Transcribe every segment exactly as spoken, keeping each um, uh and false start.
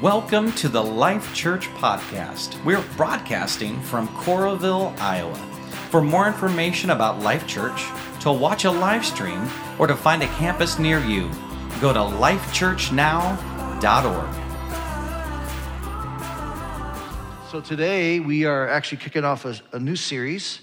Welcome to the Life Church podcast. We're broadcasting from Coralville, Iowa. For more information about Life Church, to watch a live stream, or to find a campus near you, go to Life Church Now dot org. So today we are actually kicking off a, a new series,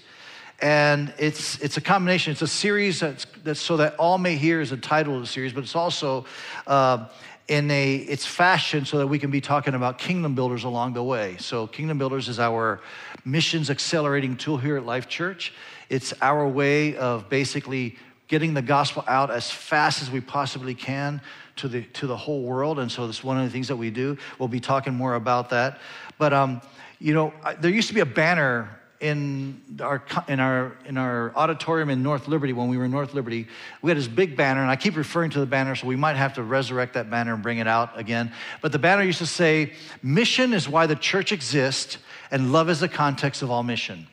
and it's it's a combination. It's a series that's, that's so that all may hear is the title of the series, but it's also uh, in a it's fashion so that we can be talking about Kingdom Builders along the way. So Kingdom Builders is our missions accelerating tool here at Life Church. It's our way of basically getting the gospel out as fast as we possibly can to the to the whole world. And so that's one of the things that we do. We'll be talking more about that. But um, you know, there used to be a banner in our in our in our auditorium in North Liberty. When we were in North Liberty, we had this big banner, and I keep referring to the banner, so we might have to resurrect that banner and bring it out again. But the banner used to say, "Mission is why the church exists, and love is the context of all mission."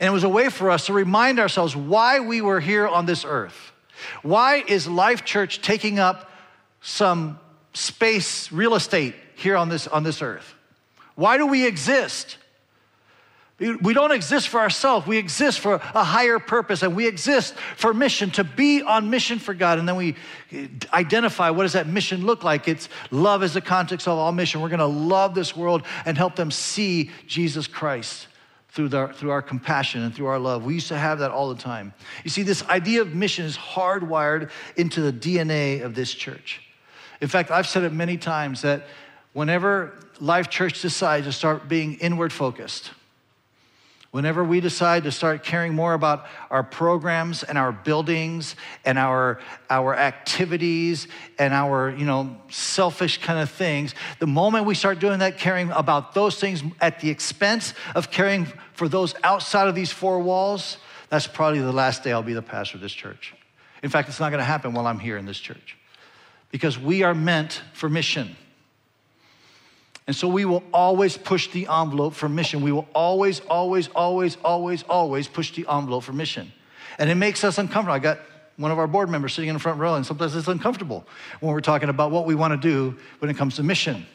And it was a way for us to remind ourselves why we were here on this earth. Why is Life Church taking up some space, real estate here on this on this earth? Why do we exist? We don't exist for ourselves. We exist for a higher purpose, and we exist for mission, to be on mission for God. And then we identify, what does that mission look like? It's love is the context of all mission. We're going to love this world and help them see Jesus Christ through the, through our compassion and through our love. We used to have that all the time. You see, this idea of mission is hardwired into the D N A of this church. In fact, I've said it many times that whenever Life Church decides to start being inward focused, whenever we decide to start caring more about our programs and our buildings and our, our activities and our, you know, selfish kind of things, the moment we start doing that, caring about those things at the expense of caring for those outside of these four walls, that's probably the last day I'll be the pastor of this church. In fact, it's not going to happen while I'm here in this church, because we are meant for mission. And so we will always push the envelope for mission. We will always, always, always, always, always push the envelope for mission. And it makes us uncomfortable. I got one of our board members sitting in the front row, and sometimes it's uncomfortable when we're talking about what we want to do when it comes to mission.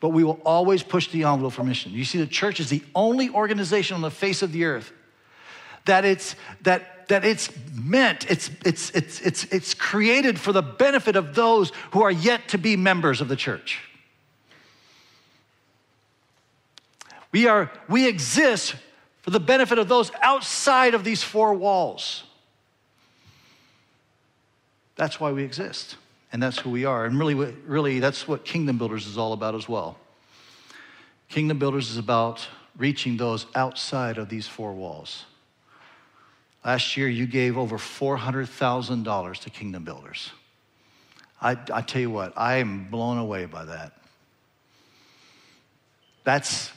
But we will always push the envelope for mission. You see, the church is the only organization on the face of the earth that it's that that it's meant, it's it's it's it's it's created for the benefit of those who are yet to be members of the church. We are, we exist for the benefit of those outside of these four walls. That's why we exist, and that's who we are. And really, really, that's what Kingdom Builders is all about as well. Kingdom Builders is about reaching those outside of these four walls. Last year, you gave over four hundred thousand dollars to Kingdom Builders. I, I tell you what, I am blown away by that. That's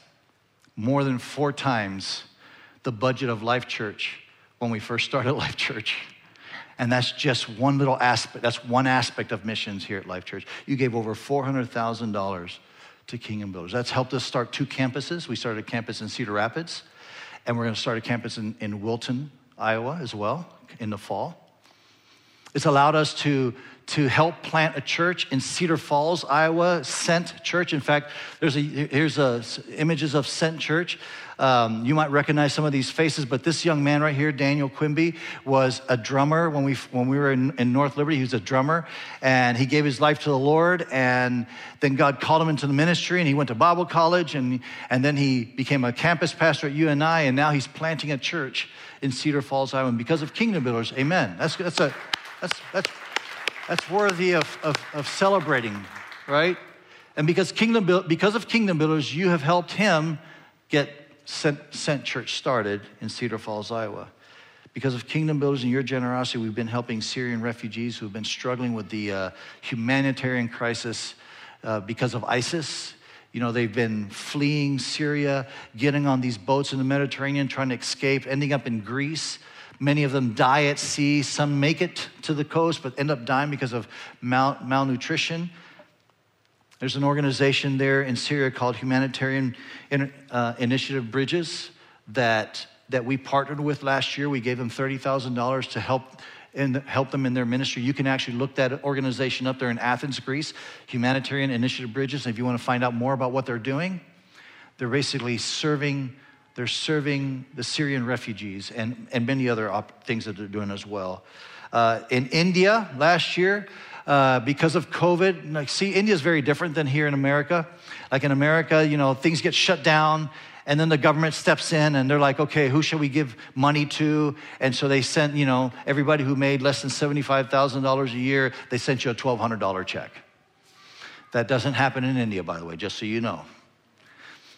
more than four times the budget of Life Church when we first started Life Church. And that's just one little aspect. That's one aspect of missions here at Life Church. You gave over four hundred thousand dollars to Kingdom Builders. That's helped us start two campuses. We started a campus in Cedar Rapids, and we're going to start a campus in, in Wilton, Iowa as well in the fall. It's allowed us to, to help plant a church in Cedar Falls, Iowa, Sent Church. In fact, there's a, here's a, images of Sent Church. Um, you might recognize some of these faces, but this young man right here, Daniel Quimby, was a drummer when we when we were in, in North Liberty. He was a drummer, and he gave his life to the Lord, and then God called him into the ministry, and he went to Bible college, and, and then he became a campus pastor at U N I, and now he's planting a church in Cedar Falls, Iowa, because of Kingdom Builders. Amen. That's that's a... That's, that's, that's worthy of, of, of celebrating, right? And because Kingdom because of Kingdom Builders, you have helped him get Sent, Sent Church started in Cedar Falls, Iowa. Because of Kingdom Builders and your generosity, we've been helping Syrian refugees who've been struggling with the uh, humanitarian crisis uh, because of ISIS. You know, they've been fleeing Syria, getting on these boats in the Mediterranean, trying to escape, ending up in Greece. Many of them die at sea. Some make it to the coast, but end up dying because of mal- malnutrition. There's an organization there in Syria called Humanitarian In- uh, Initiative Bridges that, that we partnered with last year. We gave them thirty thousand dollars to help and help them in their ministry. You can actually look that organization up there in Athens, Greece, Humanitarian Initiative Bridges. And if you want to find out more about what they're doing, they're basically serving They're serving the Syrian refugees and, and many other op- things that they're doing as well. Uh, in India last year, uh, because of COVID, like, see, India is very different than here in America. Like in America, you know, things get shut down and then the government steps in and they're like, okay, who should we give money to? And so they sent, you know, everybody who made less than seventy-five thousand dollars a year, they sent you a twelve hundred dollars check. That doesn't happen in India, by the way, just so you know.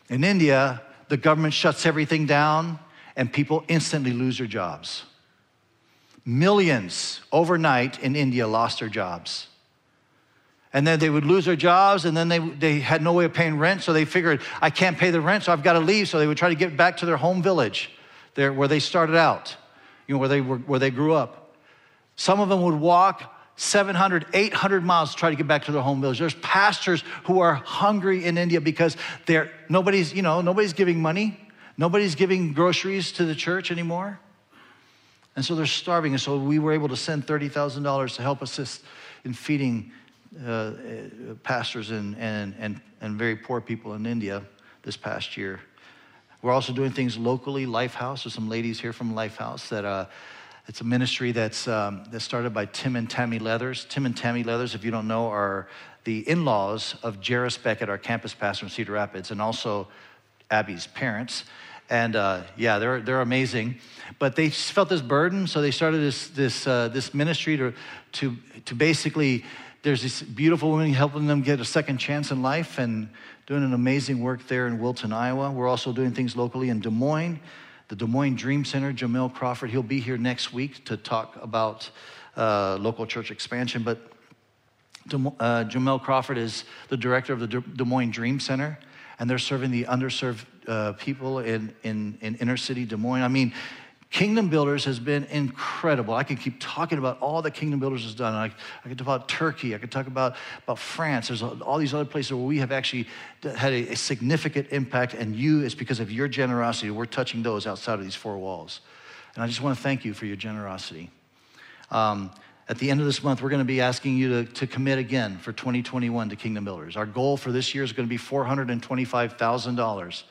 In India, the government shuts everything down and people instantly lose their jobs. Millions overnight in India lost their jobs. And then they would lose their jobs and then they, they had no way of paying rent, so they figured, I can't pay the rent, so I've got to leave. So they would try to get back to their home village, there where they started out, you know, where they were, where they grew up. Some of them would walk seven hundred, eight hundred miles to try to get back to their home village. There's pastors who are hungry in India because they're, nobody's, you know, nobody's giving money. Nobody's giving groceries to the church anymore. And so they're starving. And so we were able to send thirty thousand dollars to help assist in feeding uh, pastors and, and, and, and very poor people in India this past year. We're also doing things locally. Lifehouse, there's some ladies here from Lifehouse that... Uh, It's a ministry that's um, that's started by Tim and Tammy Leathers. Tim and Tammy Leathers, if you don't know, are the in-laws of Jairus Beckett, our campus pastor in Cedar Rapids, and also Abby's parents. And uh, yeah, they're they're amazing. But they felt this burden, so they started this this uh, this ministry to to to basically. There's this beautiful woman helping them get a second chance in life and doing an amazing work there in Wilton, Iowa. We're also doing things locally in Des Moines. The Des Moines Dream Center, Jamil Crawford, he'll be here next week to talk about uh, local church expansion. But De, uh, Jamil Crawford is the director of the De- Des Moines Dream Center, and they're serving the underserved uh, people in, in, in inner city Des Moines. I mean, Kingdom Builders has been incredible. I could keep talking about all that Kingdom Builders has done. I, I could talk about Turkey. I could talk about, about France. There's all these other places where we have actually had a, a significant impact, and you, it's because of your generosity. We're touching those outside of these four walls. And I just want to thank you for your generosity. Um, at the end of this month, we're going to be asking you to, to commit again for twenty twenty-one to Kingdom Builders. Our goal for this year is going to be four hundred twenty-five thousand dollars.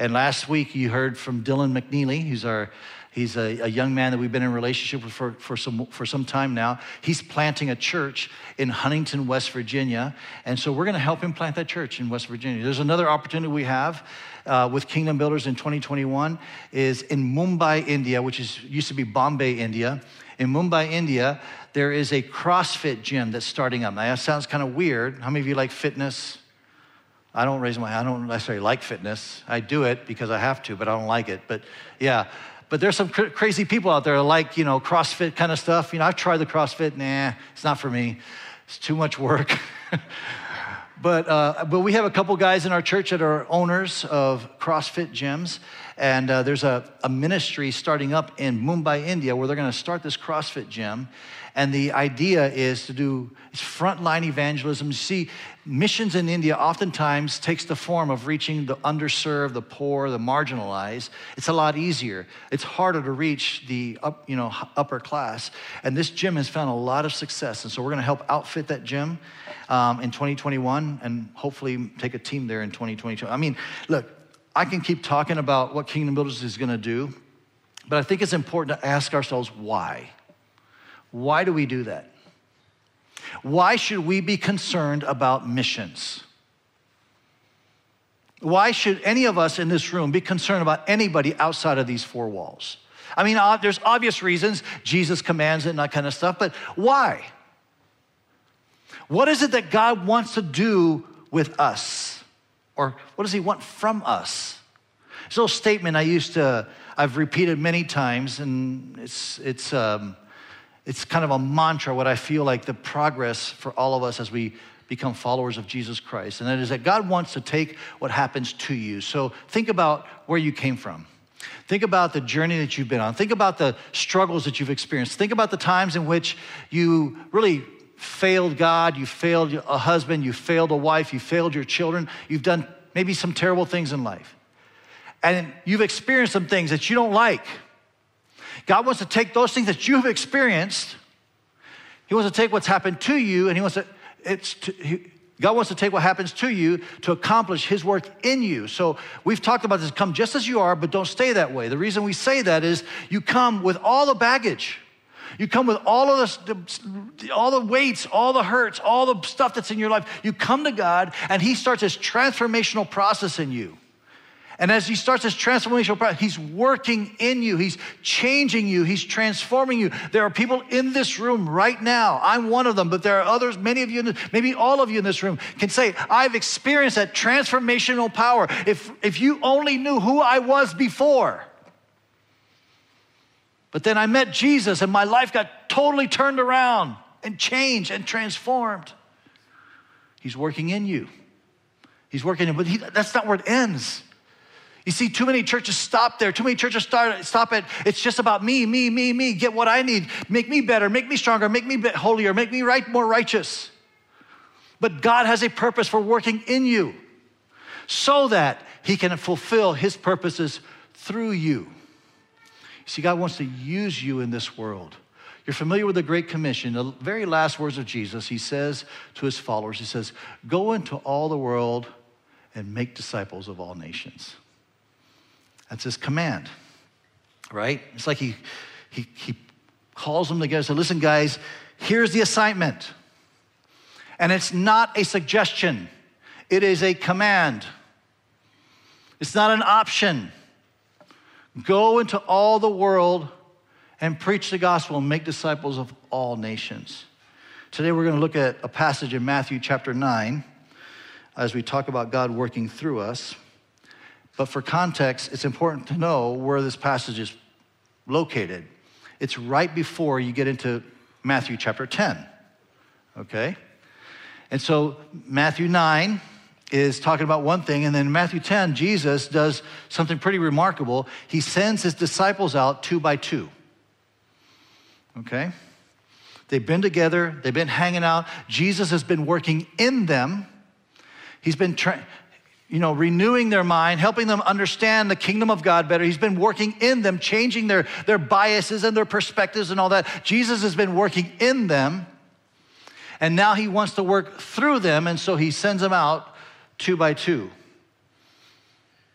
And last week, you heard from Dylan McNeely, who's our... He's a, a young man that we've been in a relationship with for, for, some, for some time now. He's planting a church in Huntington, West Virginia. And so we're going to help him plant that church in West Virginia. There's another opportunity we have uh, with Kingdom Builders in twenty twenty-one is in Mumbai, India, which is used to be Bombay, India. In Mumbai, India, there is a CrossFit gym that's starting up. Now, that sounds kind of weird. How many of you like fitness? I don't raise my hand. I don't necessarily like fitness. I do it because I have to, but I don't like it. But, yeah. But there's some cr- crazy people out there that like, you know, CrossFit kind of stuff. You know, I've tried the CrossFit. Nah, it's not for me. It's too much work. but uh, but we have a couple guys in our church that are owners of CrossFit gyms. And uh, there's a, a ministry starting up in Mumbai, India, where they're going to start this CrossFit gym. And the idea is to do frontline evangelism. You see, missions in India oftentimes takes the form of reaching the underserved, the poor, the marginalized. It's a lot easier. It's harder to reach the up, you know, upper class. And this gym has found a lot of success. And so we're going to help outfit that gym um, in twenty twenty-one and hopefully take a team there in twenty twenty-two. I mean, look, I can keep talking about what Kingdom Builders is going to do, but I think it's important to ask ourselves why. Why do we do that? Why should we be concerned about missions? Why should any of us in this room be concerned about anybody outside of these four walls? I mean, there's obvious reasons. Jesus commands it and that kind of stuff, but why? What is it that God wants to do with us? Or what does he want from us? It's a little statement I used to, I've repeated many times, and it's, it's, um, It's kind of a mantra, what I feel like the progress for all of us as we become followers of Jesus Christ. And that is that God wants to take what happens to you. So think about where you came from. Think about the journey that you've been on. Think about the struggles that you've experienced. Think about the times in which you really failed God, you failed a husband, you failed a wife, you failed your children. You've done maybe some terrible things in life. And you've experienced some things that you don't like. God wants to take those things that you've experienced. He wants to take what's happened to you, and He wants to. It's to, he, God wants to take what happens to you to accomplish His work in you. So we've talked about this. Come just as you are, but don't stay that way. The reason we say that is you come with all the baggage. You come with all of this, all the weights, all the hurts, all the stuff that's in your life. You come to God, and He starts this transformational process in you. And as He starts this transformational process, He's working in you. He's changing you. He's transforming you. There are people in this room right now. I'm one of them, but there are others, many of you, in this, maybe all of you in this room can say, I've experienced that transformational power. If, if you only knew who I was before, but then I met Jesus and my life got totally turned around and changed and transformed. He's working in you. He's working in you, but he, that's not where it ends. You see, too many churches stop there. Too many churches start, stop at, it's just about me, me, me, me. Get what I need. Make me better. Make me stronger. Make me holier. Make me right, more righteous. But God has a purpose for working in you so that He can fulfill His purposes through you. You see, God wants to use you in this world. You're familiar with the Great Commission. The very last words of Jesus, He says to His followers, He says, go into all the world and make disciples of all nations. That's His command, right? It's like he, he, he calls them together and says, listen, guys, here's the assignment. And it's not a suggestion. It is a command. It's not an option. Go into all the world and preach the gospel and make disciples of all nations. Today we're going to look at a passage in Matthew chapter nine as we talk about God working through us. But for context, it's important to know where this passage is located. It's right before you get into Matthew chapter ten, okay? And so Matthew nine is talking about one thing, and then Matthew ten, Jesus does something pretty remarkable. He sends His disciples out two by two, okay? They've been together. They've been hanging out. Jesus has been working in them. He's been trying... you know, renewing their mind, helping them understand the kingdom of God better. He's been working in them, changing their, their biases and their perspectives and all that. Jesus has been working in them, and now He wants to work through them, and so He sends them out two by two.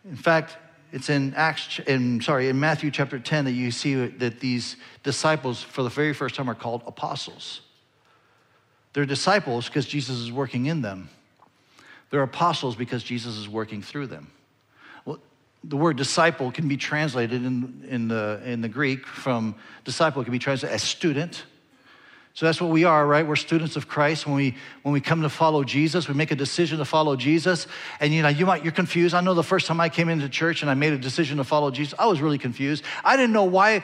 In fact, it's in Acts, in, sorry, in Matthew chapter ten that you see that these disciples, for the very first time, are called apostles. They're disciples because Jesus is working in them. They're apostles because Jesus is working through them. Well, the word disciple can be translated in, in, the, in the Greek from disciple. It can be translated as student. So that's what we are, right? We're students of Christ. When we, when we come to follow Jesus, we make a decision to follow Jesus. And you know, you might, you're confused. I know the first time I came into church and I made a decision to follow Jesus, I was really confused. I didn't know why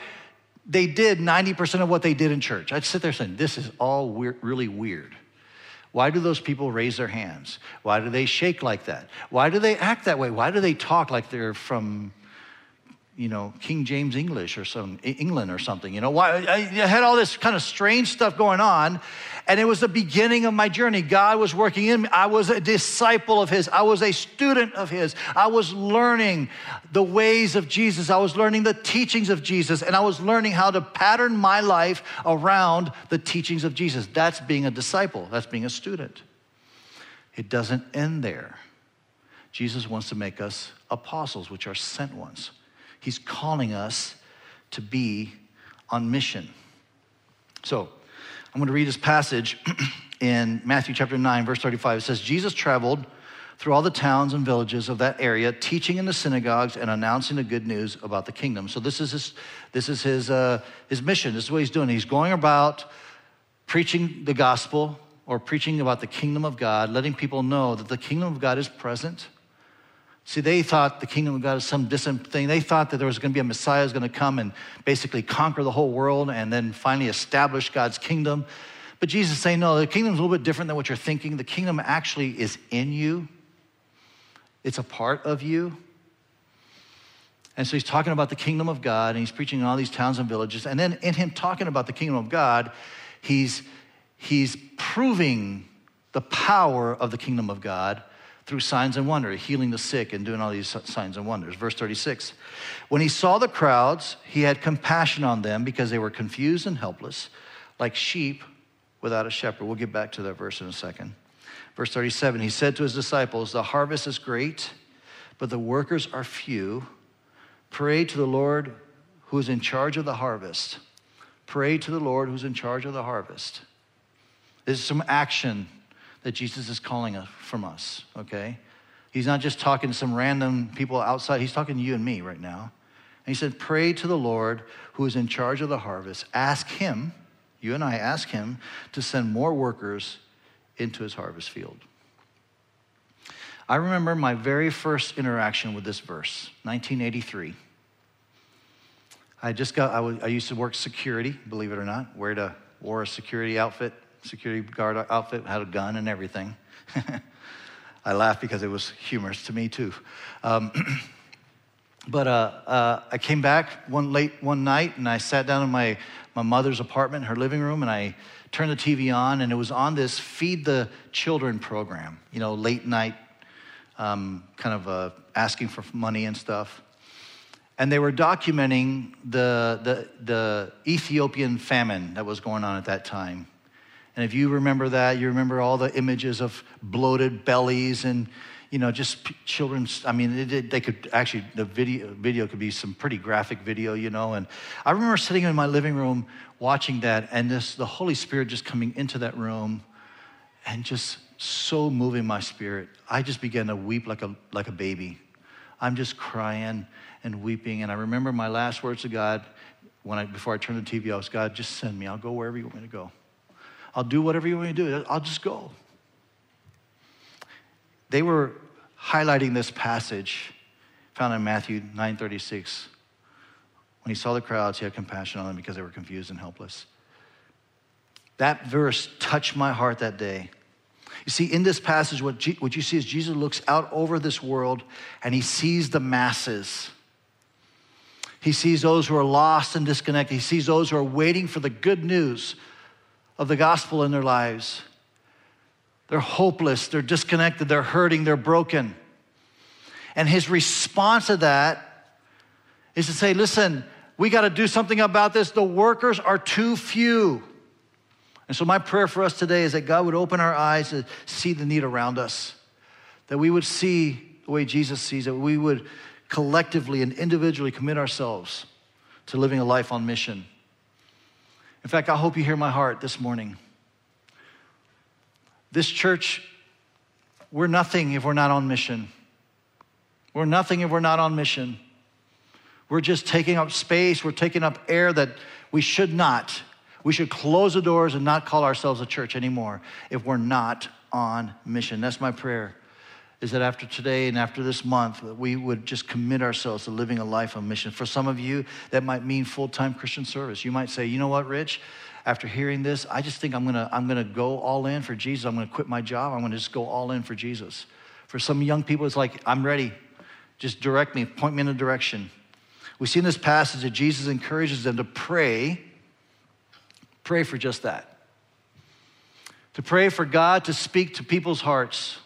they did ninety percent of what they did in church. I'd sit there saying, this is all weird, really weird. Why do those people raise their hands? Why do they shake like that? Why do they act that way? Why do they talk like they're from, you know, King James English or some England or something? You know, why I had all this kind of strange stuff going on, and it was the beginning of my journey. God was working in me. I was a disciple of His. I was a student of His. I was learning the ways of Jesus. I was learning the teachings of Jesus, and I was learning how to pattern my life around the teachings of Jesus. That's being a disciple. That's being a student. It doesn't end there. Jesus wants to make us apostles, which are sent ones. He's calling us to be on mission. So I'm going to read this passage in Matthew chapter nine, verse thirty-five. It says, Jesus traveled through all the towns and villages of that area, teaching in the synagogues and announcing the good news about the kingdom. So this is his, this is his, uh, his mission. This is what he's doing. He's going about preaching the gospel or preaching about the kingdom of God, letting people know that the kingdom of God is present. See, they thought the kingdom of God is some distant thing. They thought that there was going to be a Messiah who's going to come and basically conquer the whole world and then finally establish God's kingdom. But Jesus is saying, no, the kingdom is a little bit different than what you're thinking. The kingdom actually is in you. It's a part of you. And so he's talking about the kingdom of God, and he's preaching in all these towns and villages. And then in him talking about the kingdom of God, he's, he's proving the power of the kingdom of God through signs and wonders, healing the sick and doing all these signs and wonders. Verse thirty-six, when he saw the crowds, he had compassion on them because they were confused and helpless, like sheep without a shepherd. We'll get back to that verse in a second. Verse thirty-seven, he said to his disciples, the harvest is great, but the workers are few. Pray to the Lord who is in charge of the harvest. Pray to the Lord who's in charge of the harvest. There's some action that Jesus is calling from us, okay? He's not just talking to some random people outside. He's talking to you and me right now. And he said, pray to the Lord who is in charge of the harvest. Ask him, you and I ask him, to send more workers into his harvest field. I remember my very first interaction with this verse, nineteen eighty-three. I just got, I, was, I used to work security, believe it or not, wore a, wore a security outfit, security guard outfit, had a gun and everything. I laughed because it was humorous to me too. Um, but uh, uh, I came back one late one night and I sat down in my, my mother's apartment, her living room, and I turned the T V on, and it was on this Feed the Children program, you know, late night, um, kind of uh, asking for money and stuff. And they were documenting the, the, the Ethiopian famine that was going on at that time. And if you remember that, you remember all the images of bloated bellies and, you know, just p- children. I mean, it, it, they could actually, the video video could be some pretty graphic video, you know. And I remember sitting in my living room watching that, and this the Holy Spirit just coming into that room and just so moving my spirit. I just began to weep like a like a baby. I'm just crying and weeping. And I remember my last words to God when I before I turned the T V off was, God, just send me. I'll go wherever you want me to go. I'll do whatever you want me to do. I'll just go. They were highlighting this passage found in Matthew nine thirty-six. When he saw the crowds, he had compassion on them because they were confused and helpless. That verse touched my heart that day. You see, in this passage, what, G- what you see is Jesus looks out over this world and he sees the masses. He sees those who are lost and disconnected. He sees those who are waiting for the good news of the gospel in their lives. They're hopeless, they're disconnected, they're hurting, they're broken. And his response to that is to say, listen, we got to do something about this. The workers are too few. And so my prayer for us today is that God would open our eyes to see the need around us, that we would see the way Jesus sees it, we would collectively and individually commit ourselves to living a life on mission. In fact, I hope you hear my heart this morning. This church, we're nothing if we're not on mission. We're nothing if we're not on mission. We're just taking up space. We're taking up air that we should not. We should close the doors and not call ourselves a church anymore if we're not on mission. That's my prayer, is that after today and after this month, we would just commit ourselves to living a life on mission. For some of you, that might mean full-time Christian service. You might say, you know what, Rich? After hearing this, I just think I'm gonna, I'm gonna go all in for Jesus. I'm gonna quit my job. I'm gonna just go all in for Jesus. For some young people, it's like, I'm ready. Just direct me, point me in a direction. We see in this passage that Jesus encourages them to pray, pray for just that. To pray for God to speak to people's hearts.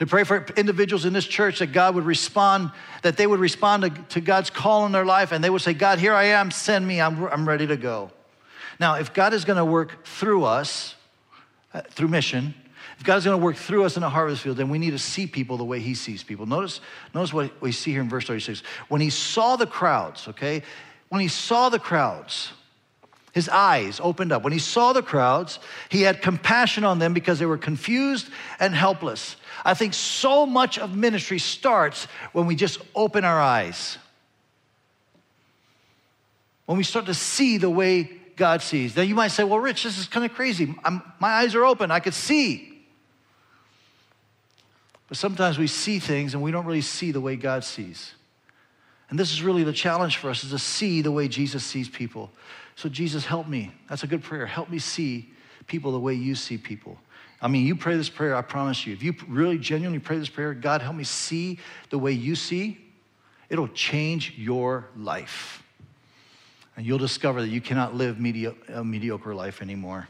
To pray for individuals in this church that God would respond, that they would respond to, to God's call in their life, and they would say, God, here I am, send me, I'm, I'm ready to go. Now, if God is gonna work through us, uh, through mission, if God is gonna work through us in a harvest field, then we need to see people the way he sees people. Notice, notice what we see here in verse thirty-six. When he saw the crowds, okay? When he saw the crowds, his eyes opened up. When he saw the crowds, he had compassion on them because they were confused and helpless. I think so much of ministry starts when we just open our eyes. When we start to see the way God sees. Now you might say, well, Rich, this is kind of crazy. I'm, my eyes are open, I could see. But sometimes we see things and we don't really see the way God sees. And this is really the challenge for us, is to see the way Jesus sees people. So Jesus, help me. That's a good prayer. Help me see people the way you see people. I mean, you pray this prayer, I promise you. If you really genuinely pray this prayer, God, help me see the way you see, it'll change your life. And you'll discover that you cannot live medio- a mediocre life anymore.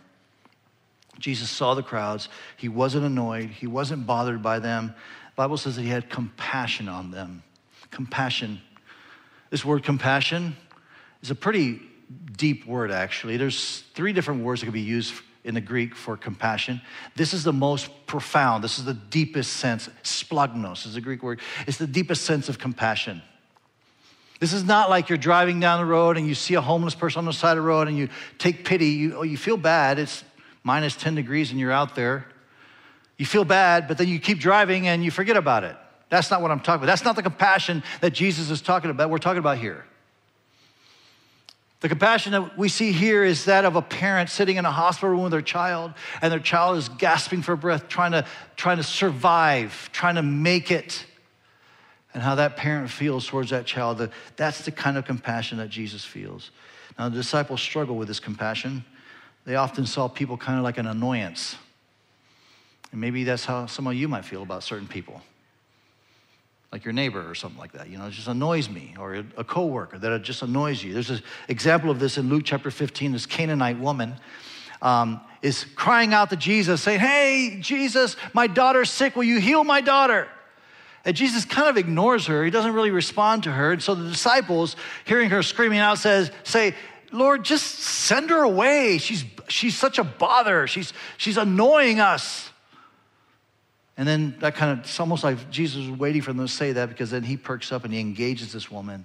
Jesus saw the crowds. He wasn't annoyed. He wasn't bothered by them. The Bible says that he had compassion on them. Compassion. This word compassion is a pretty deep word, actually. There's three different words that can be used in the Greek for compassion. This is the most profound. This is the deepest sense. Splagnos is the Greek word. It's the deepest sense of compassion. This is not like you're driving down the road and you see a homeless person on the side of the road and you take pity. You, oh, you feel bad. It's minus ten degrees and you're out there. You feel bad, but then you keep driving and you forget about it. That's not what I'm talking about. That's not the compassion that Jesus is talking about. We're talking about here. The compassion that we see here is that of a parent sitting in a hospital room with their child, and their child is gasping for breath, trying to, trying to survive, trying to make it, and how that parent feels towards that child. That's the kind of compassion that Jesus feels. Now, the disciples struggle with this compassion. They often saw people kind of like an annoyance, and maybe that's how some of you might feel about certain people, like your neighbor or something like that. You know, it just annoys me, or a coworker that just annoys you. There's an example of this in Luke chapter fifteen. This Canaanite woman um, is crying out to Jesus, saying, "Hey, Jesus, my daughter's sick. Will you heal my daughter?" And Jesus kind of ignores her. He doesn't really respond to her. And so the disciples, hearing her screaming out, says, say, "Lord, just send her away. She's, she's such a bother. She's, she's annoying us." And then that kind of, it's almost like Jesus was waiting for them to say that, because then he perks up and he engages this woman.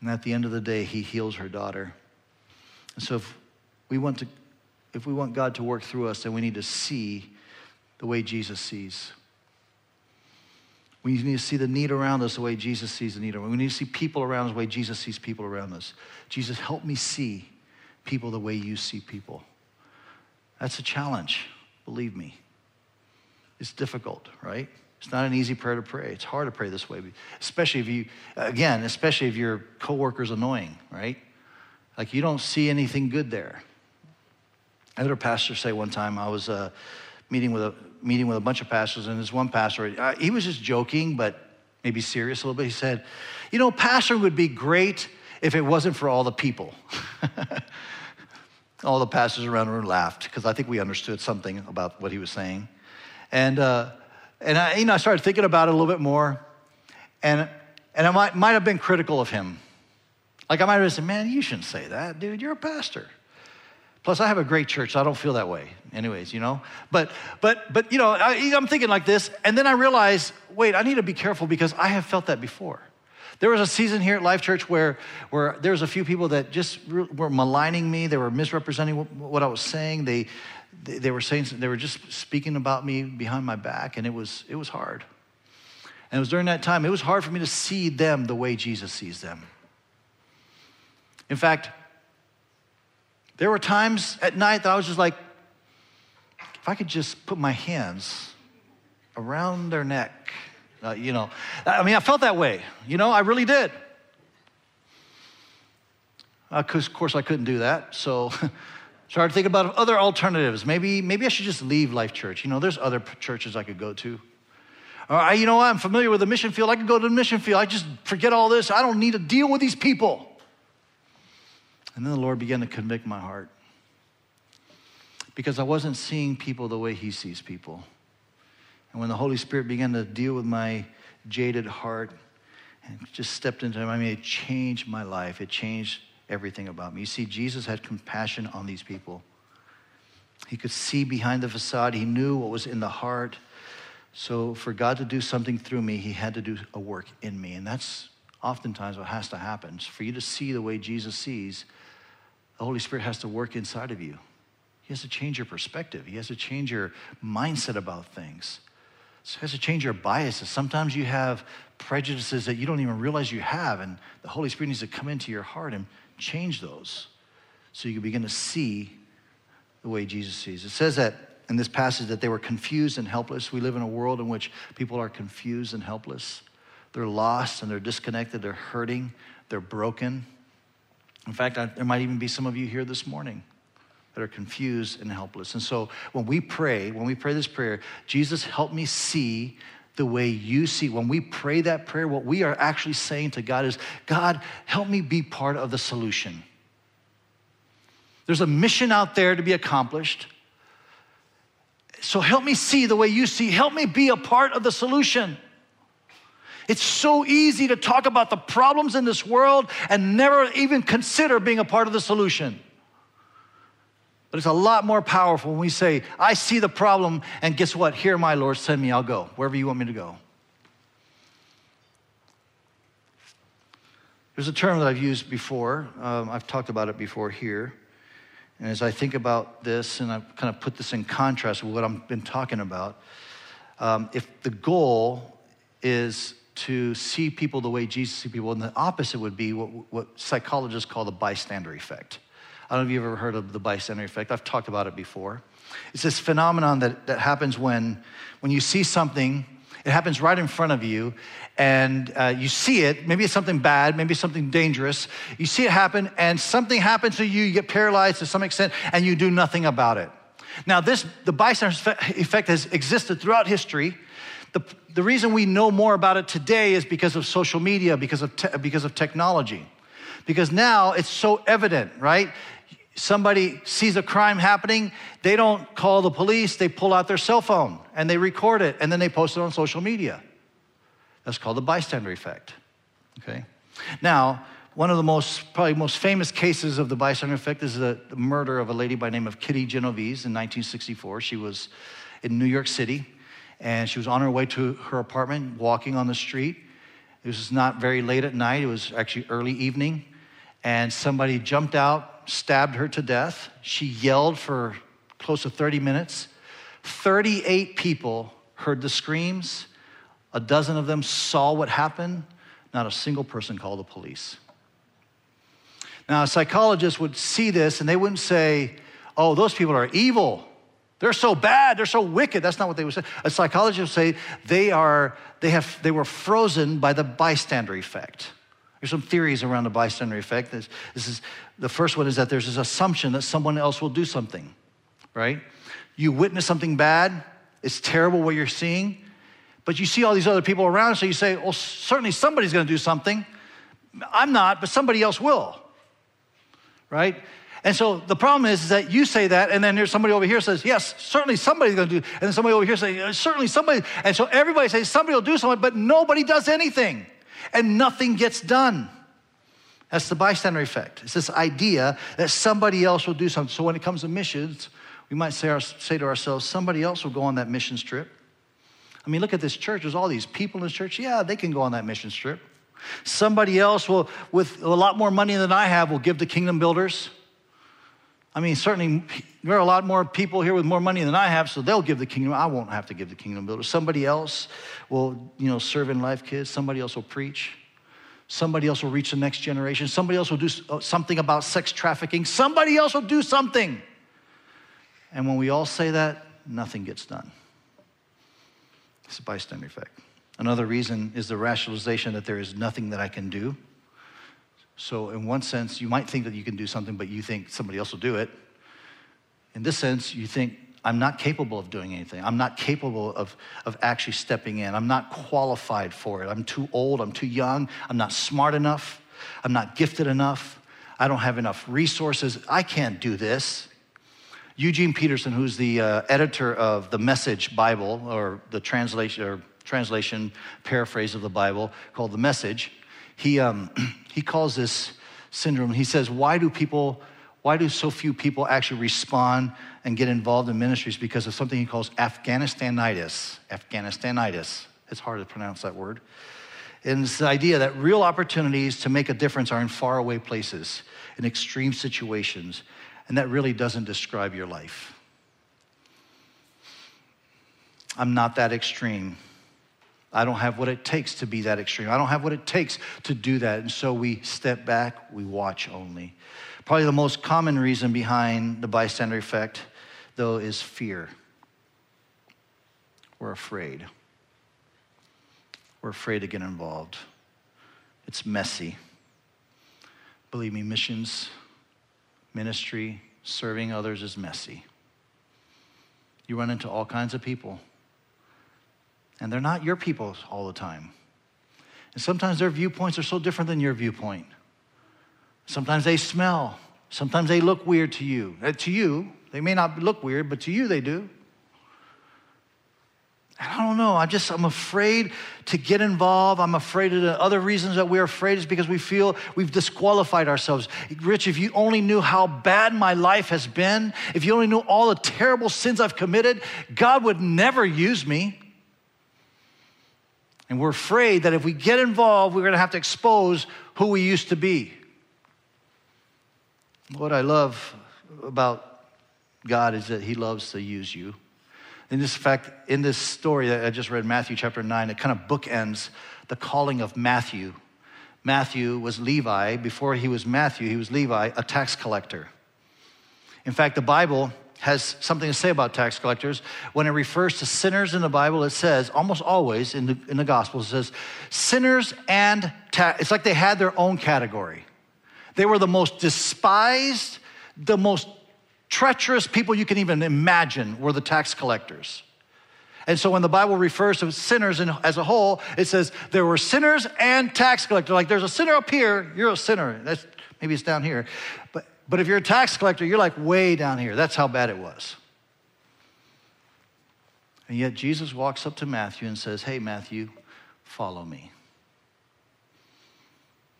And at the end of the day, he heals her daughter. And so if we want to, if we want God to work through us, then we need to see the way Jesus sees. We need to see the need around us the way Jesus sees the need around us. We need to see people around us the way Jesus sees people around us. Jesus, help me see people the way you see people. That's a challenge, believe me. It's difficult, right? It's not an easy prayer to pray. It's hard to pray this way, especially if you, again, especially if your coworker's annoying, right? Like, you don't see anything good there. I heard a pastor say one time, I was uh, meeting with a meeting with a bunch of pastors, and this one pastor, uh, he was just joking, but maybe serious a little bit. He said, "You know, pastoring would be great if it wasn't for all the people." All the pastors around the room laughed, because I think we understood something about what he was saying. And uh, and I, you know, I started thinking about it a little bit more, and and I might might have been critical of him. Like, I might have said, "Man, you shouldn't say that, dude. You're a pastor. Plus, I have a great church, so I don't feel that way." Anyways, you know. But but but you know, I, I'm thinking like this, and then I realized, wait, I need to be careful, because I have felt that before. There was a season here at Life Church where where there was a few people that just re- were maligning me. They were misrepresenting what, what I was saying. They. They were saying, they were just speaking about me behind my back, and it was it was hard. And it was during that time, it was hard for me to see them the way Jesus sees them. In fact, there were times at night that I was just like, if I could just put my hands around their neck, uh, you know. I mean, I felt that way, you know, I really did. Uh, of course, I couldn't do that, so... Started thinking about other alternatives. Maybe, maybe I should just leave Life Church. You know, there's other churches I could go to. Or, I, you know, I'm familiar with the mission field. I could go to the mission field. I just forget all this. I don't need to deal with these people. And then the Lord began to convict my heart, because I wasn't seeing people the way he sees people. And when the Holy Spirit began to deal with my jaded heart and just stepped into him, I mean, it changed my life. It changed everything about me. You see, Jesus had compassion on these people. He could see behind the facade. He knew what was in the heart. So for God to do something through me, he had to do a work in me. And that's oftentimes what has to happen. For you to see the way Jesus sees, the Holy Spirit has to work inside of you. He has to change your perspective. He has to change your mindset about things. So he has to change your biases. Sometimes you have prejudices that you don't even realize you have, and the Holy Spirit needs to come into your heart and change those so you can begin to see the way Jesus sees. It says that in this passage that they were confused and helpless. We live in a world in which people are confused and helpless. They're lost and they're disconnected. They're hurting. They're broken. In fact, I, there might even be some of you here this morning that are confused and helpless. And so when we pray, when we pray this prayer, Jesus, help me see the way you see. When we pray that prayer, what we are actually saying to God is, God, help me be part of the solution. There's a mission out there to be accomplished. So help me see the way you see. Help me be a part of the solution. It's so easy to talk about the problems in this world and never even consider being a part of the solution. But it's a lot more powerful when we say, I see the problem, and guess what? Here, my Lord, send me, I'll go, wherever you want me to go. There's a term that I've used before. Um, I've talked about it before here. And as I think about this, and I kind of put this in contrast with what I've been talking about, um, if the goal is to see people the way Jesus sees people, and the opposite would be what, what psychologists call the bystander effect. I don't know if you've ever heard of the bystander effect. I've talked about it before. It's this phenomenon that, that happens when, when you see something, it happens right in front of you, and uh, you see it. Maybe it's something bad, maybe it's something dangerous. You see it happen, and something happens to you, you get paralyzed to some extent, and you do nothing about it. Now, this the bystander effect has existed throughout history. The, the reason we know more about it today is because of social media, because of, te- because of technology. Because now it's so evident, right? Somebody sees a crime happening, they don't call the police, they pull out their cell phone and they record it and then they post it on social media. That's called the bystander effect, okay? Now, one of the most, probably most famous cases of the bystander effect is the murder of a lady by the name of Kitty Genovese in nineteen sixty-four. She was in New York City. And she was on her way to her apartment, walking on the street. It was not very late at night. It was actually early evening. And somebody jumped out, stabbed her to death. She yelled for close to thirty minutes. thirty-eight people heard the screams. A dozen of them saw what happened. Not a single person called the police. Now, a psychologist would see this, and they wouldn't say, oh, those people are evil. They're so bad, they're so wicked. That's not what they would say. A psychologist would say they are, they have, they were frozen by the bystander effect. There's some theories around the bystander effect. This, this is, the first one is that there's this assumption that someone else will do something, right? You witness something bad, it's terrible what you're seeing, but you see all these other people around, so you say, well, certainly somebody's gonna do something. I'm not, but somebody else will, right? And so the problem is, is that you say that, and then there's somebody over here says, yes, certainly somebody's going to do, and then somebody over here says, certainly somebody, and so everybody says, somebody will do something, but nobody does anything, and nothing gets done. That's the bystander effect. It's this idea that somebody else will do something. So when it comes to missions, we might say, our, say to ourselves, somebody else will go on that missions trip. I mean, look at this church. There's all these people in this church. Yeah, they can go on that missions trip. Somebody else will, with a lot more money than I have, will give to Kingdom Builders. I mean, certainly there are a lot more people here with more money than I have, so they'll give the kingdom. I won't have to give the Kingdom Builders. Somebody else will, you know, serve in Life Kids. Somebody else will preach. Somebody else will reach the next generation. Somebody else will do something about sex trafficking. Somebody else will do something. And when we all say that, nothing gets done. It's a bystander effect. Another reason is the rationalization that there is nothing that I can do. So in one sense, you might think that you can do something, but you think somebody else will do it. In this sense, you think, I'm not capable of doing anything. I'm not capable of, of actually stepping in. I'm not qualified for it. I'm too old. I'm too young. I'm not smart enough. I'm not gifted enough. I don't have enough resources. I can't do this. Eugene Peterson, who's the uh, editor of the Message Bible, or the translation, or translation paraphrase of the Bible called the Message, He um, he calls this syndrome. He says, why do people, why do so few people actually respond and get involved in ministries? Because of something he calls Afghanistanitis. Afghanistanitis. It's hard to pronounce that word. And it's the idea that real opportunities to make a difference are in faraway places, in extreme situations, and that really doesn't describe your life. I'm not that extreme. I don't have what it takes to be that extreme. I don't have what it takes to do that. And so we step back, we watch only. Probably the most common reason behind the bystander effect, though, is fear. We're afraid. We're afraid to get involved. It's messy. Believe me, missions, ministry, serving others is messy. You run into all kinds of people. And they're not your people all the time. And sometimes their viewpoints are so different than your viewpoint. Sometimes they smell. Sometimes they look weird to you. Uh, to you, they may not look weird, but to you they do. know. I'm just, I'm afraid to get involved. I'm afraid of the other reasons that we're afraid is because we feel we've disqualified ourselves. Rich, if you only knew how bad my life has been, if you only knew all the terrible sins I've committed, God would never use me. And we're afraid that if we get involved, we're going to have to expose who we used to be. What I love about God is that he loves to use you. In this fact, in this story that I just read, Matthew chapter nine, it kind of bookends the calling of Matthew. Matthew was Levi. Before he was Matthew, he was Levi, a tax collector. In fact, the Bible has something to say about tax collectors. When it refers to sinners in the Bible, it says, almost always in the, in the Gospels, it says, sinners and tax. It's like they had their own category. They were the most despised, the most treacherous people you can even imagine were the tax collectors. And so when the Bible refers to sinners in, as a whole, it says there were sinners and tax collectors. Like there's a sinner up here, you're a sinner. That's, maybe it's down here. But, but if you're a tax collector, you're like way down here. That's how bad it was. And yet Jesus walks up to Matthew and says, hey, Matthew, follow me.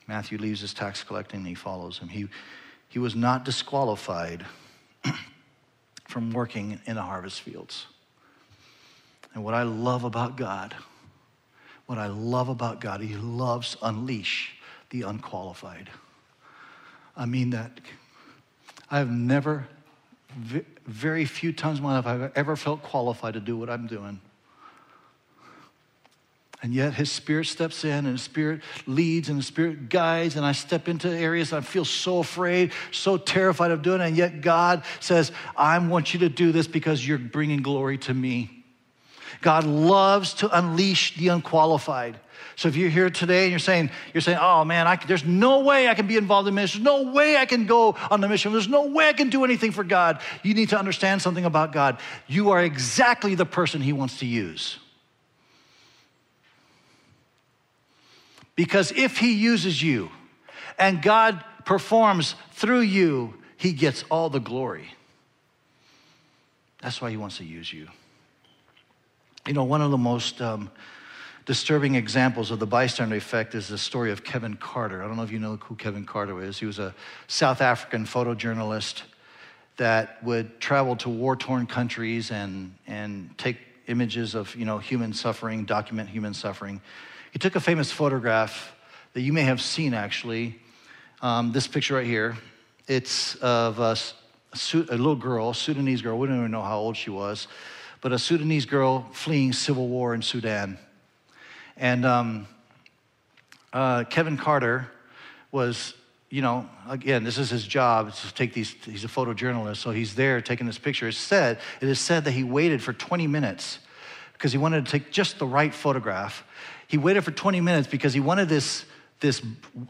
Matthew leaves his tax collecting and he follows him. He, he was not disqualified from working in the harvest fields. And what I love about God, what I love about God, he loves unleash the unqualified. I mean that. I've never, very few times in my life, I've ever felt qualified to do what I'm doing. And yet his Spirit steps in and his Spirit leads and his Spirit guides, and I step into areas I feel so afraid, so terrified of doing it, and yet God says, I want you to do this because you're bringing glory to me. God loves to unleash the unqualified. So if you're here today and you're saying, you're saying, oh man, I, there's no way I can be involved in ministry. There's no way I can go on the mission. There's no way I can do anything for God. You need to understand something about God. You are exactly the person he wants to use. Because if he uses you and God performs through you, he gets all the glory. That's why he wants to use you. You know, one of the most um, disturbing examples of the bystander effect is the story of Kevin Carter. I don't know if you know who Kevin Carter is. He was a South African photojournalist that would travel to war-torn countries and, and take images of, you know, human suffering, document human suffering. He took a famous photograph that you may have seen, actually. Um, this picture right here. It's of a, a little girl, Sudanese girl. We don't even know how old she was. But a Sudanese girl fleeing civil war in Sudan. And um, uh, Kevin Carter was, you know, again, this is his job. It's to take these, he's a photojournalist, so he's there taking this picture. It's said, it is said that he waited for twenty minutes because he wanted to take just the right photograph. He waited for twenty minutes because he wanted this, this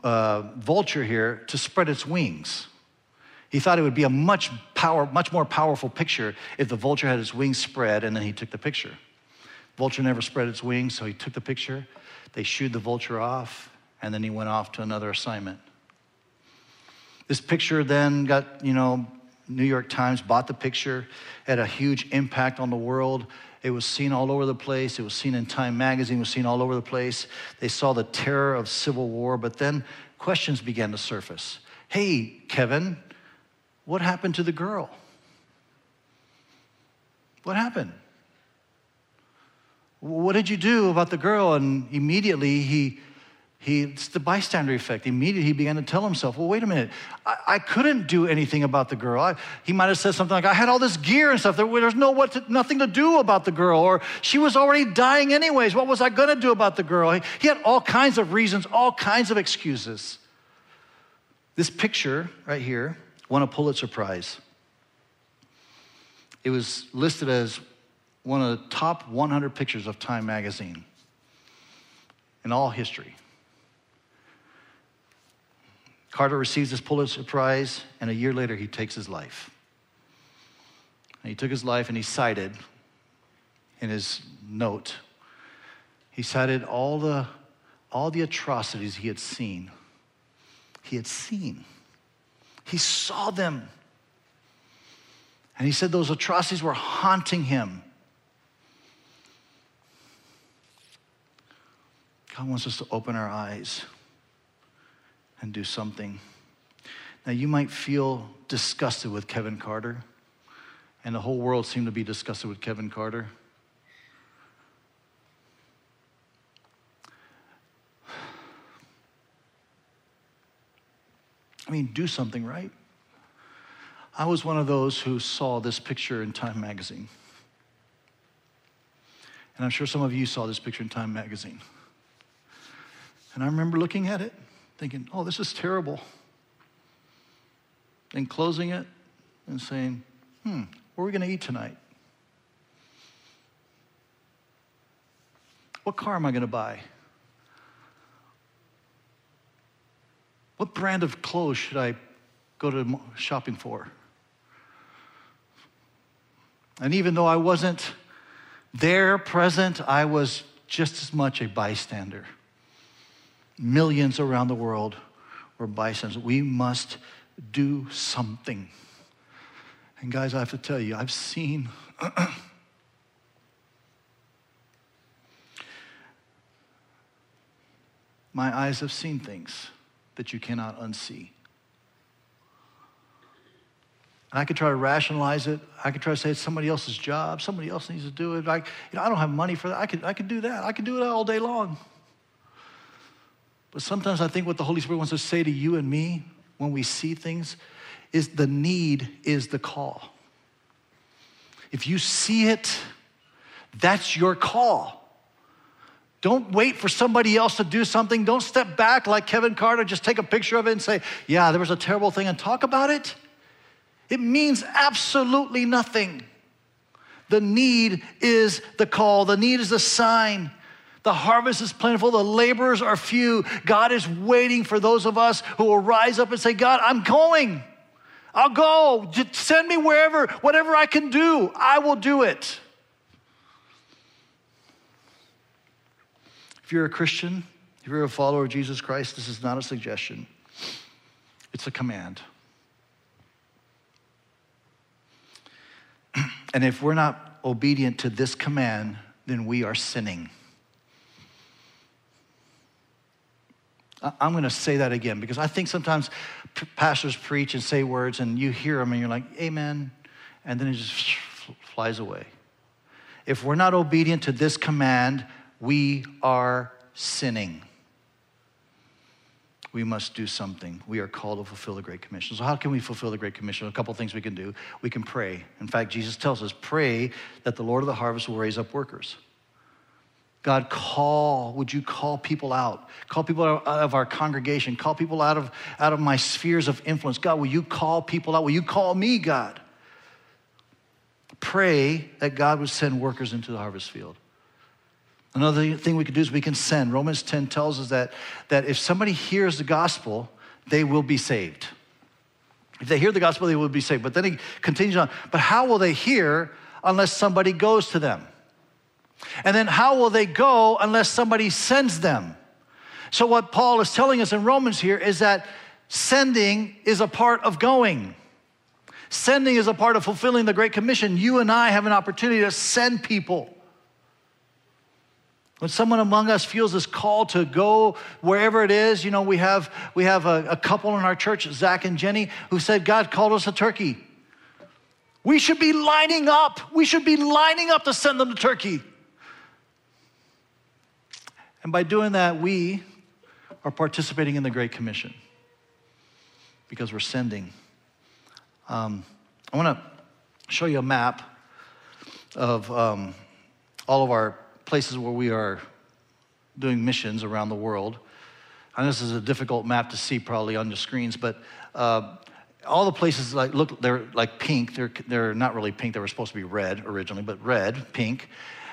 uh, vulture here to spread its wings. He thought it would be a much, power, much more powerful picture if the vulture had its wings spread, and then he took the picture. Vulture never spread its wings, so he took the picture. They shooed the vulture off, and then he went off to another assignment. This picture then got, you know, New York Times bought the picture, had a huge impact on the world. It was seen all over the place. It was seen in Time Magazine. It was seen all over the place. They saw the terror of civil war, but then questions began to surface. Hey, Kevin, what happened to the girl? What happened? What did you do about the girl? And immediately he, he it's the bystander effect. Immediately he began to tell himself, well, wait a minute. I, I couldn't do anything about the girl. I, he might have said something like, I had all this gear and stuff. There, there's no what to, nothing to do about the girl. Or she was already dying anyways. What was I going to do about the girl? He, he had all kinds of reasons, all kinds of excuses. This picture right here won a Pulitzer Prize. It was listed as one of the top one hundred pictures of Time Magazine in all history. Carter receives this Pulitzer Prize, and a year later, he takes his life. And he took his life, and he cited in his note, he cited all the, all the atrocities he had seen. He had seen. He saw them. And he said those atrocities were haunting him. God wants us to open our eyes and do something. Now, you might feel disgusted with Kevin Carter, and the whole world seemed to be disgusted with Kevin Carter. I mean, do something, right? I was one of those who saw this picture in Time Magazine. And I'm sure some of you saw this picture in Time Magazine. And I remember looking at it, thinking, oh, this is terrible. And closing it and saying, hmm, what are we going to eat tonight? What car am I going to buy? What brand of clothes should I go to shopping for? And even though I wasn't there present, I was just as much a bystander. Millions around the world were bystanders. We must do something. And guys, I have to tell you, I've seen my eyes have seen things that you cannot unsee. And I could try to rationalize it. I could try to say it's somebody else's job. Somebody else needs to do it. I, you know, I don't have money for that. I could, I could do that. I could do it all day long. But sometimes I think what the Holy Spirit wants to say to you and me when we see things is the need is the call. If you see it, that's your call. Don't wait for somebody else to do something. Don't step back like Kevin Carter. Just take a picture of it and say, yeah, there was a terrible thing, and talk about it. It means absolutely nothing. The need is the call. The need is the sign. The harvest is plentiful. The laborers are few. God is waiting for those of us who will rise up and say, God, I'm going. I'll go. Just send me wherever, whatever I can do, I will do it. If you're a Christian, if you're a follower of Jesus Christ, this is not a suggestion. It's a command. And if we're not obedient to this command, then we are sinning. I'm going to say that again, because I think sometimes pastors preach and say words and you hear them and you're like, amen, and then it just flies away. If we're not obedient to this command, we are sinning. We must do something. We are called to fulfill the Great Commission. So how can we fulfill the Great Commission? A couple things we can do. We can pray. In fact, Jesus tells us, pray that the Lord of the harvest will raise up workers. God, call, would you call people out? Call people out of our congregation. Call people out of, out of my spheres of influence. God, will you call people out? Will you call me, God? Pray that God would send workers into the harvest field. Another thing we can do is we can send. Romans ten tells us that, that if somebody hears the gospel, they will be saved. If they hear the gospel, they will be saved. But then he continues on. But how will they hear unless somebody goes to them? And then how will they go unless somebody sends them? So what Paul is telling us in Romans here is that sending is a part of going. Sending is a part of fulfilling the Great Commission. You and I have an opportunity to send people. When someone among us feels this call to go wherever it is, you know, we have, we have a, a couple in our church, Zach and Jenny, who said, God called us to Turkey. We should be lining up. We should be lining up to send them to Turkey. And by doing that, we are participating in the Great Commission because we're sending. Um, I want to show you a map of um, all of our places where we are doing missions around the world. And this is a difficult map to see probably on your screens, but uh, all the places, like look, they're like pink. They're, they're not really pink. They were supposed to be red originally, but red, pink.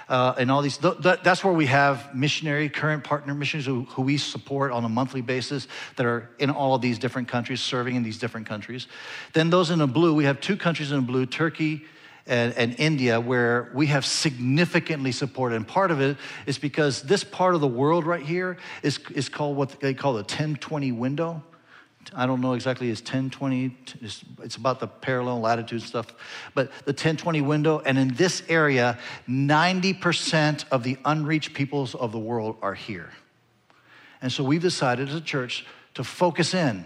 Uh, and all these, th- th- that's where we have missionary, current partner missionaries who, who we support on a monthly basis that are in all of these different countries, serving in these different countries. Then those in the blue, we have two countries in the blue, Turkey and, and India, where we have significantly supported. And part of it is because this part of the world right here is, is called what they call the ten twenty window. I don't know exactly, it's ten twenty, it's about the parallel latitude stuff, but the ten twenty window, and in this area, ninety percent of the unreached peoples of the world are here. And so we've decided as a church to focus in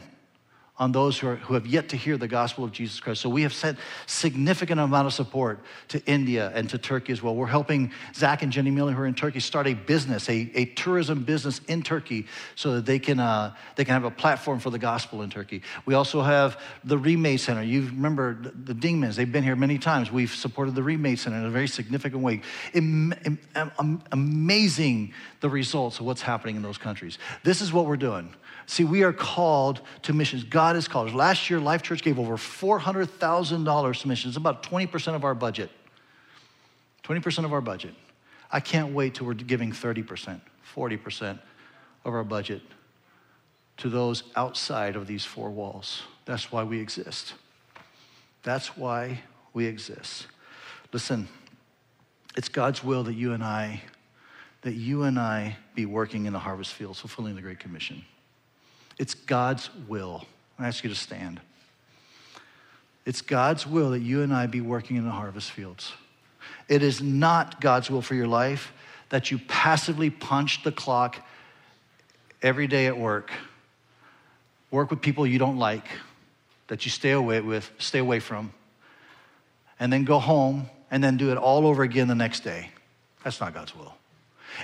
on those who, are, who have yet to hear the gospel of Jesus Christ. So we have sent significant amount of support to India and to Turkey as well. We're helping Zach and Jenny Miller, who are in Turkey, start a business, a, a tourism business in Turkey so that they can uh, they can have a platform for the gospel in Turkey. We also have the Remade Center. You remember the Dingmans, they've been here many times. We've supported the Remade Center in a very significant way. Im- im- amazing the results of what's happening in those countries. This is what we're doing. See, we are called to missions. God is called. Last year, Life Church gave over four hundred thousand dollars to missions, about twenty percent of our budget. twenty percent of our budget. I can't wait till we're giving thirty percent, forty percent of our budget to those outside of these four walls. That's why we exist. That's why we exist. Listen, it's God's will that you and I, that you and I be working in the harvest fields, fulfilling the Great Commission. It's God's will. I ask you to stand. It's God's will that you and I be working in the harvest fields. It is not God's will for your life that you passively punch the clock every day at work, work with people you don't like, that you stay away with, stay away from, and then go home and then do it all over again the next day. That's not God's will.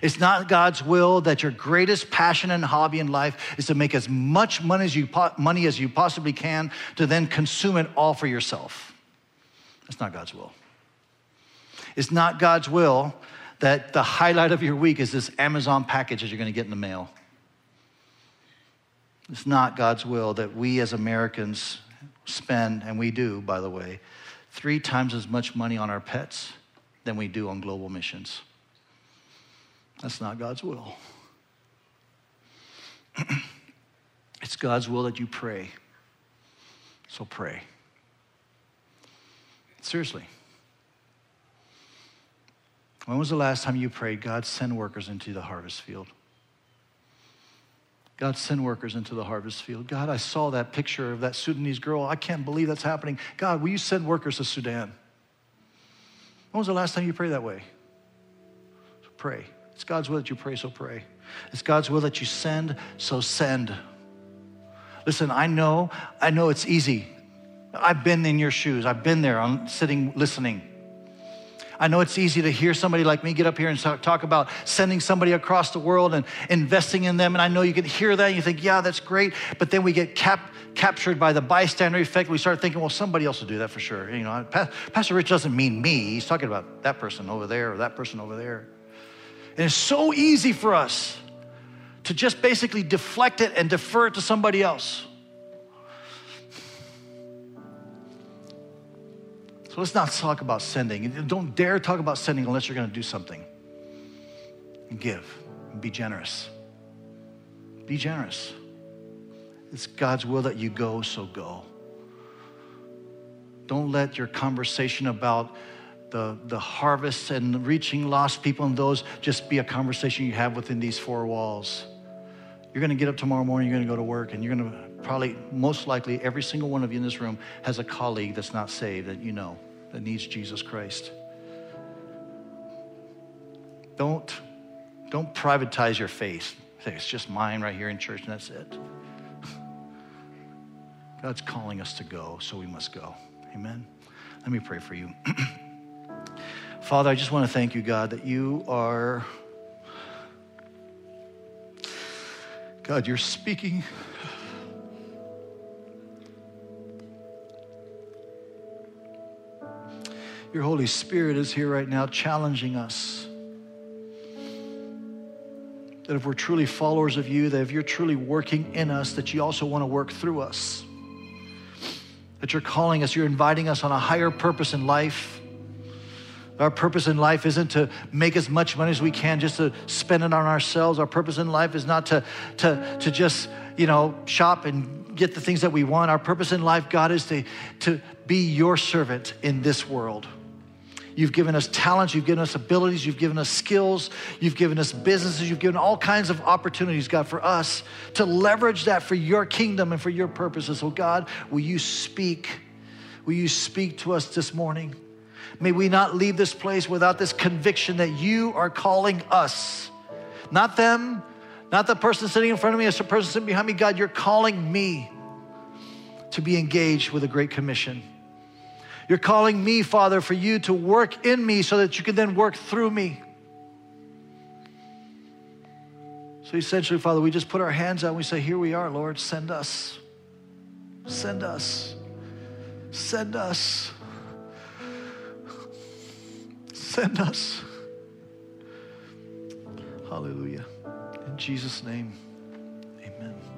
It's not God's will that your greatest passion and hobby in life is to make as much money as you, po- money as you possibly can to then consume it all for yourself. That's not God's will. It's not God's will that the highlight of your week is this Amazon package that you're going to get in the mail. It's not God's will that we as Americans spend, and we do, by the way, three times as much money on our pets than we do on global missions. That's not God's will. It's God's will that you pray. So pray. Seriously. When was the last time you prayed, God, send workers into the harvest field? God, send workers into the harvest field. God, I saw that picture of that Sudanese girl. I can't believe that's happening. God, will you send workers to Sudan? When was the last time you prayed that way? So pray. It's God's will that you pray, so pray. It's God's will that you send, so send. Listen, I know, I know it's easy. I've been in your shoes. I've been there. I'm sitting, listening. I know it's easy to hear somebody like me get up here and talk about sending somebody across the world and investing in them. And I know you can hear that and you think, yeah, that's great. But then we get cap- captured by the bystander effect. We start thinking, well, somebody else will do that for sure. You know, Pastor Rich doesn't mean me. He's talking about that person over there or that person over there. And it's so easy for us to just basically deflect it and defer it to somebody else. So let's not talk about sending. Don't dare talk about sending unless you're going to do something. And give. And be generous. Be generous. It's God's will that you go, so go. Don't let your conversation about The, the harvest and reaching lost people and those just be a conversation you have within these four walls. You're going to get up tomorrow morning, you're going to go to work, and you're going to probably, most likely, every single one of you in this room has a colleague that's not saved that you know, that needs Jesus Christ. Don't, don't privatize your faith. Say, it's just mine right here in church and that's it. God's calling us to go, so we must go. Amen? Let me pray for you. Father, I just want to thank you, God, that you are, God, you're speaking. Your Holy Spirit is here right now challenging us. That if we're truly followers of you, that if you're truly working in us, that you also want to work through us. That you're calling us, you're inviting us on a higher purpose in life. Our purpose in life isn't to make as much money as we can just to spend it on ourselves. Our purpose in life is not to, to, to just, you know, shop and get the things that we want. Our purpose in life, God, is to, to be your servant in this world. You've given us talents. You've given us abilities. You've given us skills. You've given us businesses. You've given all kinds of opportunities, God, for us to leverage that for your kingdom and for your purposes. So, God, will you speak? Will you speak to us this morning? May we not leave this place without this conviction that you are calling us, not them, Not the person sitting in front of me, it's the person sitting behind me. God, you're calling me to be engaged with a great commission. You're calling me, Father, for you to work in me so that you can then work through me. So essentially, Father, we just put our hands out and we say, here we are, Lord, send us. Send us. Send us. Send us. Hallelujah. In Jesus' name, amen.